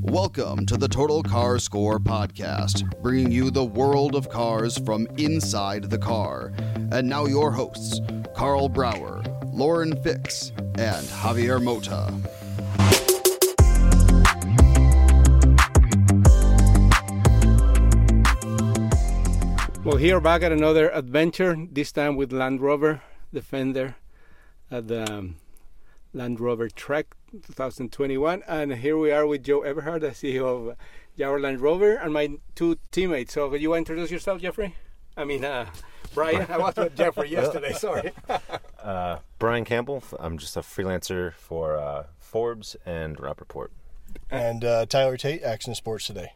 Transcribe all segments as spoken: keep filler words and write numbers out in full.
Welcome to the Total Car Score podcast, bringing you the world of cars from inside the car. And now your hosts, Carl Brouwer, Lauren Fix, and Javier Mota. Well, here back at another adventure, this time with Land Rover Defender at the um, Land Rover Trek twenty twenty-one. And here we are with Joe Everhart, the C E O of Jaguar Land Rover, and my two teammates. So, you want to introduce yourself, Jeffrey? I mean, uh, Brian. I was with Jeffrey yesterday, sorry. uh, Brian Campbell. I'm just a freelancer for uh, Forbes and Robb Report. And uh, Tyler Tate, Action Sports Today.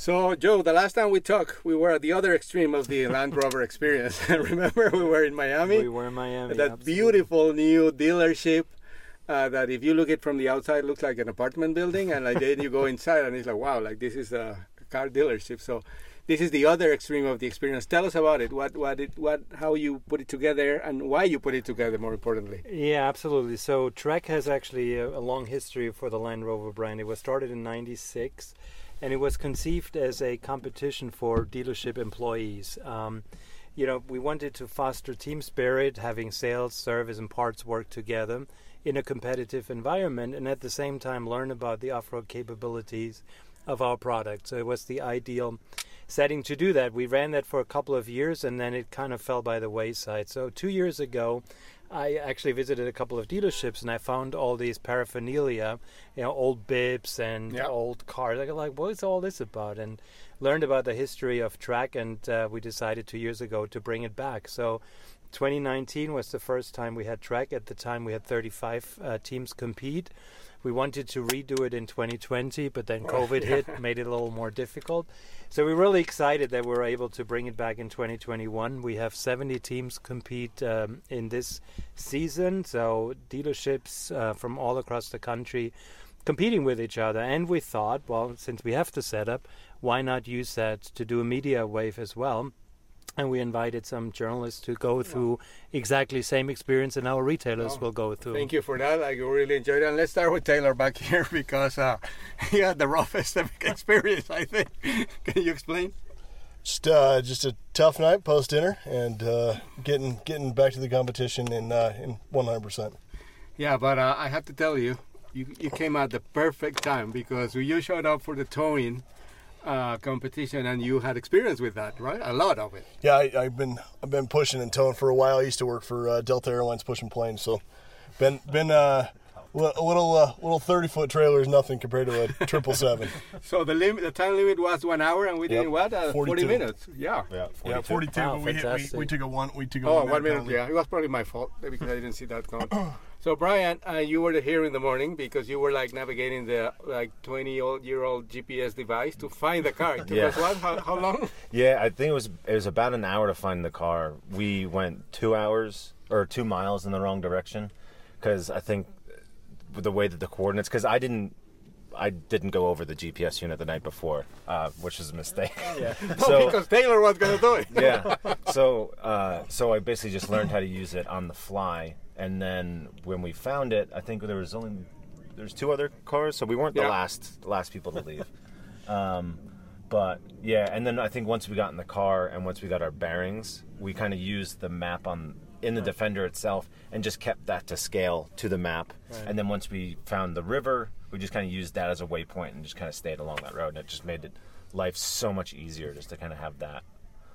So, Joe, the last time we talked, we were at the other extreme of the Land Rover experience. Remember, we were in Miami? We were in Miami. That absolutely beautiful new dealership uh, that if you look at it from the outside, looks like an apartment building. And like, then you go inside and it's like, wow, like this is a car dealership. So this is the other extreme of the experience. Tell us about it. What, what, it, what, how you put it together and why you put it together, more importantly. Yeah, absolutely. So Trek has actually a, a long history for the Land Rover brand. It was started in ninety-six. And it was conceived as a competition for dealership employees. Um, you know, we wanted to foster team spirit, having sales, service, and parts work together in a competitive environment, and at the same time learn about the off-road capabilities of our product. So it was the ideal setting to do that. We ran that for a couple of years, and then it kind of fell by the wayside. So two years ago, I actually visited a couple of dealerships and I found all these paraphernalia, you know, old bibs and yeah. old cars. I was like, what is all this about? And learned about the history of Trek, and uh, we decided two years ago to bring it back. So twenty nineteen was the first time we had Trek. At the time, we had thirty-five uh, teams compete. We wanted to redo it in twenty twenty, but then COVID yeah. hit, made it a little more difficult. So we're really excited that we're able to bring it back in twenty twenty-one. We have seventy teams compete um, in this season. So dealerships uh, from all across the country competing with each other. And we thought, well, since we have the setup, why not use that to do a media wave as well? And we invited some journalists to go through exactly the same experience and our retailers oh, will go through. Thank you for that. I really enjoyed it. And let's start with Taylor back here because uh, he had the roughest experience, I think. Can you explain? Just uh, just a tough night post-dinner and uh, getting getting back to the competition in, uh, in one hundred percent. Yeah, but uh, I have to tell you, you, you came at the perfect time because you showed up for the towing Uh, competition, and you had experience with that, right? A lot of it. Yeah, I, I've been I've been pushing and towing for a while. I used to work for uh, Delta Airlines pushing planes, so been been uh, li- a little uh, little thirty foot trailer is nothing compared to a triple seven. So the limit, the time limit was one hour, and we yep. did what uh, forty minutes. Yeah, yeah, forty-two. Yeah, forty-two. Wow, but we, hit, we we took a one. We took a oh, one minute. minute yeah, it was probably my fault because I didn't see that coming. So Brian, uh, you were here in the morning because you were like navigating the like twenty-year-old G P S device to find the car. It took us what? How, how long? Yeah, I think it was it was about an hour to find the car. We went two hours or two miles in the wrong direction because I think the way that the coordinates. Because I didn't. I didn't go over the G P S unit the night before, uh, which is a mistake. Yeah. So, no, because Taylor was going to do it. yeah. So, uh, so I basically just learned how to use it on the fly, and then when we found it, I think there was only there's two other cars, so we weren't yeah. the last last people to leave. um, But yeah, and then I think once we got in the car and once we got our bearings, we kind of used the map on in the right. Defender itself and just kept that to scale to the map. Right. And then once we found the river, we just kind of used that as a waypoint and just kind of stayed along that road. And it just made it, life so much easier just to kind of have that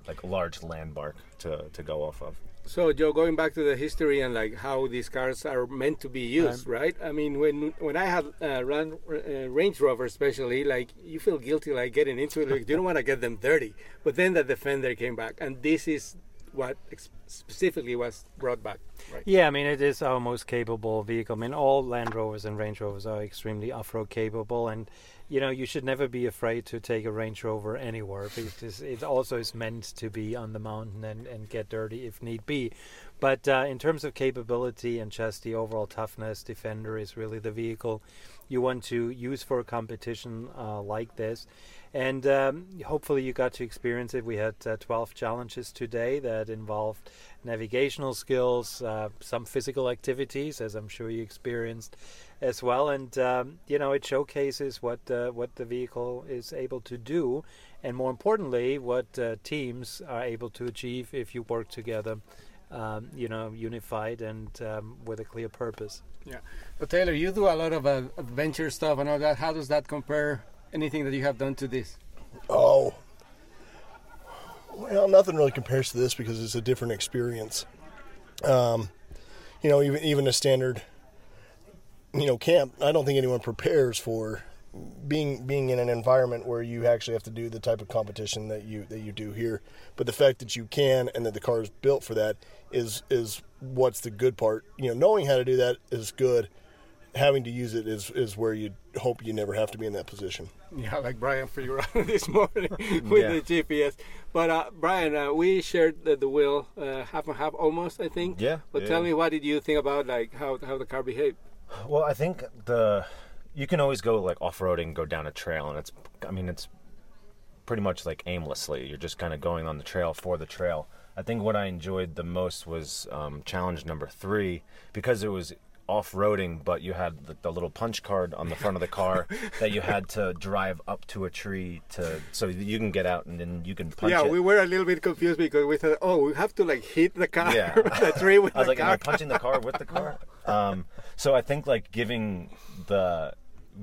like large landmark to, to go off of. So, Joe, going back to the history and like how these cars are meant to be used, um, right? I mean, when when I had uh, run, uh, Range Rover especially, like you feel guilty like getting into it. Like you don't want to get them dirty. But then the Defender came back, and this is what ex- specifically was brought back. Right? Yeah, I mean, it is our most capable vehicle. I mean, all Land Rovers and Range Rovers are extremely off-road capable, and you know, you should never be afraid to take a Range Rover anywhere because it also is meant to be on the mountain and, and get dirty if need be. But uh, in terms of capability and just the overall toughness, Defender is really the vehicle you want to use for a competition uh, like this. And um, hopefully you got to experience it. We had uh, twelve challenges today that involved navigational skills, uh, some physical activities, as I'm sure you experienced as well, and um, you know, it showcases what uh, what the vehicle is able to do, and more importantly, what uh, teams are able to achieve if you work together, um, you know, unified and um, with a clear purpose. Yeah. So Taylor, you do a lot of uh, adventure stuff and all that. How does that compare? Anything that you have done to this? Oh, well, nothing really compares to this because it's a different experience. Um, you know, even even a standard, you know, camp, I don't think anyone prepares for being being in an environment where you actually have to do the type of competition that you that you do here. But the fact that you can and that the car is built for that is is what's the good part. You know, knowing how to do that is good. Having to use it is, is where you hope you never have to be in that position. Yeah, like Brian figured out this morning with yeah. the G P S. But uh, Brian, uh, we shared the, the wheel uh, half and half almost, I think. Yeah. But yeah. Tell me, what did you think about like how how the car behaved? Well, I think the you can always go like off-roading, go down a trail, and it's I mean it's pretty much like aimlessly. You're just kind of going on the trail for the trail. I think what I enjoyed the most was um, challenge number three because it was off-roading, but you had the, the little punch card on the front of the car that you had to drive up to a tree to so you can get out and then you can punch yeah, it. Yeah, we were a little bit confused because we thought, oh, we have to like hit the car, yeah. the tree with the car. I was like, car. am I punching the car with the car? Um, so I think like giving the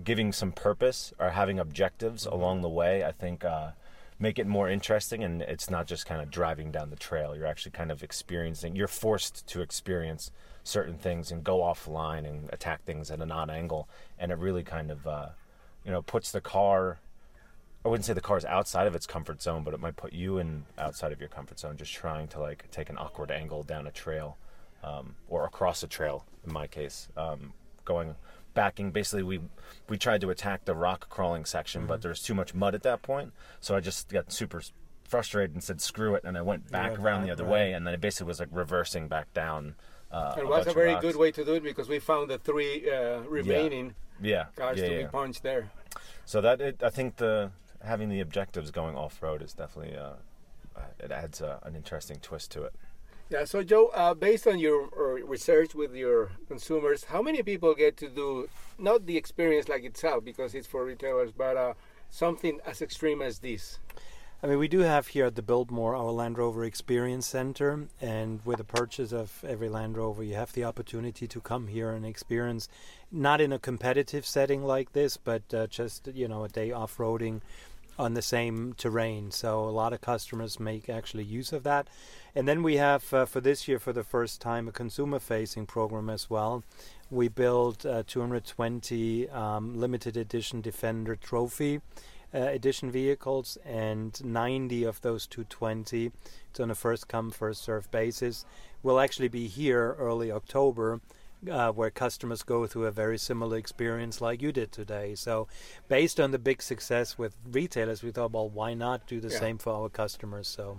giving some purpose or having objectives along the way, I think uh, make it more interesting, and it's not just kind of driving down the trail. You're actually kind of experiencing, you're forced to experience certain things and go offline and attack things at an odd angle, and it really kind of uh, you know puts the car, I wouldn't say the car is outside of its comfort zone, but it might put you in outside of your comfort zone just trying to like take an awkward angle down a trail um, or across a trail in my case, um, going backing basically we we tried to attack the rock crawling section, mm-hmm. but there's too much mud at that point, so I just got super frustrated and said screw it, and I went back yeah, around the other right. way, and then it basically was like reversing back down. Uh, it was a very rocks. good way to do it because we found the three uh, remaining yeah. Yeah. cars yeah, yeah, to be yeah. punched there. So that it, I think the having the objectives going off road is definitely uh, it adds uh, an interesting twist to it. Yeah. So Joe, uh, based on your uh, research with your consumers, how many people get to do not the experience like itself because it's for retailers, but uh, something as extreme as this? I mean, we do have here at the Biltmore our Land Rover Experience Center, and with the purchase of every Land Rover, you have the opportunity to come here and experience, not in a competitive setting like this, but uh, just, you know, a day off-roading on the same terrain. So a lot of customers make actually use of that. And then we have, uh, for this year, for the first time, a consumer-facing program as well. We built uh, two hundred twenty um, limited edition Defender Trophy Uh, edition vehicles, and ninety of those two hundred twenty, it's on a first come first serve basis, will actually be here early October, uh, where customers go through a very similar experience like you did today. So based on the big success with retailers, we thought, well, why not do the yeah. same for our customers? So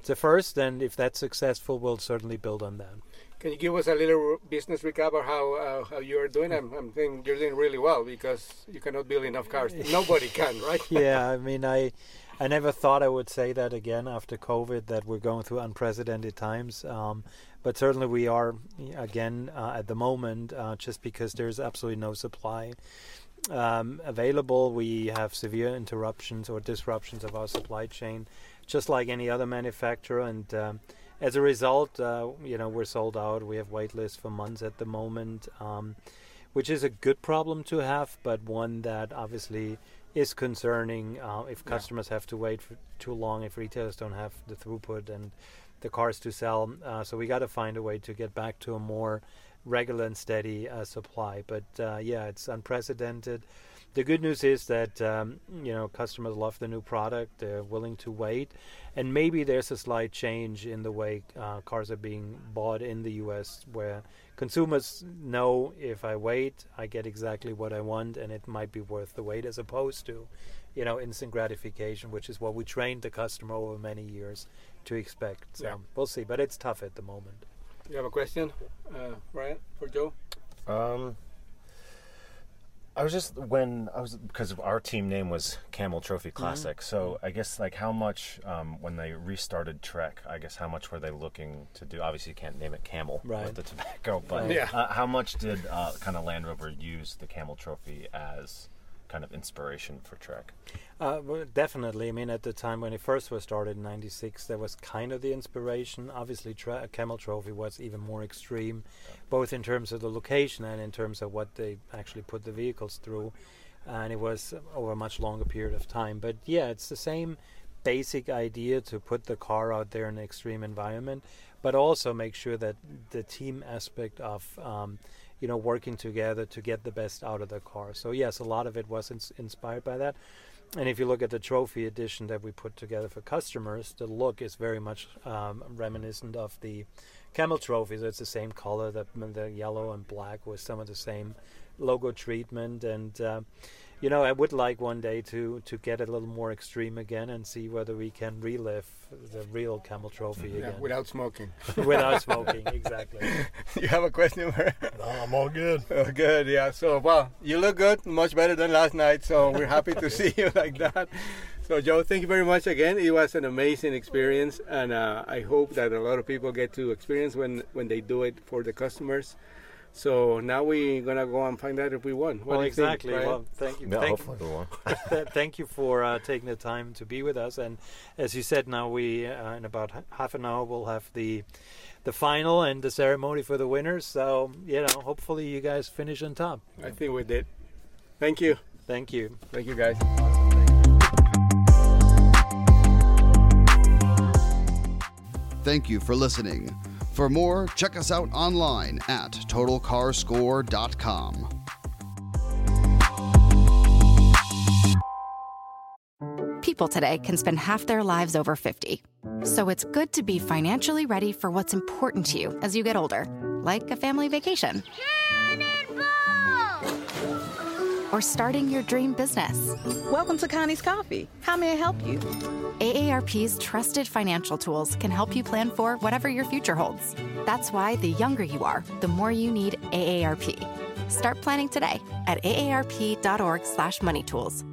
it's a first, and if that's successful, we'll certainly build on that. Can you give us a little business recap of how uh, how you are doing? I'm, I'm thinking you're doing really well because you cannot build enough cars. Nobody can, right? Yeah, I mean, I I never thought I would say that again after COVID, that we're going through unprecedented times. Um, but certainly we are, again, uh, at the moment, uh, just because there's absolutely no supply. um, available. We have severe interruptions or disruptions of our supply chain, just like any other manufacturer. And um, as a result, uh, you know, we're sold out. We have wait lists for months at the moment, um, which is a good problem to have, but one that obviously is concerning uh, if customers yeah. have to wait for too long, if retailers don't have the throughput and the cars to sell. Uh, so we got to find a way to get back to a more regular and steady uh, supply. But uh, yeah, it's unprecedented. The good news is that, um, you know, customers love the new product. They're willing to wait. And maybe there's a slight change in the way uh, cars are being bought in the U S, where consumers know, if I wait, I get exactly what I want, and it might be worth the wait, as opposed to, you know, instant gratification, which is what we trained the customer over many years to expect. So yeah. we'll see. But it's tough at the moment. You have a question, uh, Brian, for Joe? Um... I was just, when I was, because our team name was Camel Trophy Classic, mm-hmm. so I guess, like, how much, um, when they restarted Trek, I guess, how much were they looking to do? Obviously, you can't name it Camel right. with the tobacco, but yeah. uh, how much did uh, kind of Land Rover use the Camel Trophy as kind of inspiration for Trek? Uh, well, definitely. I mean, at the time when it first was started in ninety-six, there was kind of the inspiration. Obviously, tra- Camel Trophy was even more extreme, yeah. both in terms of the location and in terms of what they actually put the vehicles through. And it was over a much longer period of time. But yeah, it's the same basic idea to put the car out there in an extreme environment, but also make sure that the team aspect of um, you know, working together to get the best out of the car. So yes, a lot of it was ins- inspired by that. And if you look at the trophy edition that we put together for customers, the look is very much um, reminiscent of the Camel Trophy. So it's the same color, the, the yellow and black, with some of the same logo treatment. And, uh, you know, I would like one day to, to get a little more extreme again and see whether we can relive the real Camel Trophy yeah, again. Without smoking. Without smoking, exactly. You have a question? No, I'm all good. Oh, good, yeah. So, well, you look good, much better than last night, so we're happy to see you like that. So, Joe, thank you very much again. It was an amazing experience, and uh, I hope that a lot of people get to experience when, when they do it for the customers. So now we're going to go and find out if we won. What well, exactly. Think, well, thank you. No, thank, hopefully we won. Thank you for uh, taking the time to be with us. And as you said, now we, uh, in about h- half an hour, we'll have the the final and the ceremony for the winners. So, you know, hopefully you guys finish on top. I think we did. Thank you. Thank you. Thank you, guys. Awesome. Thank you. Thank you for listening. For more, check us out online at total car score dot com. People today can spend half their lives over fifty. So it's good to be financially ready for what's important to you as you get older, like a family vacation. Cannonball! Or starting your dream business. Welcome to Connie's Coffee. How may I help you? A A R P's trusted financial tools can help you plan for whatever your future holds. That's why the younger you are, the more you need A A R P. Start planning today at A A R P dot org slash money tools.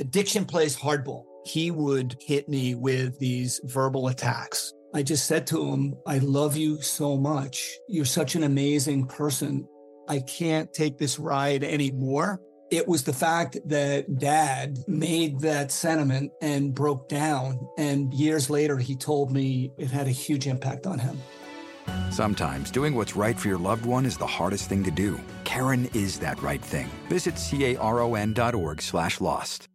Addiction plays hardball. He would hit me with these verbal attacks. I just said to him, I love you so much. You're such an amazing person. I can't take this ride anymore. It was the fact that Dad made that sentiment and broke down. And years later, he told me it had a huge impact on him. Sometimes doing what's right for your loved one is the hardest thing to do. Caron is that right thing. Visit caron dot org slash lost.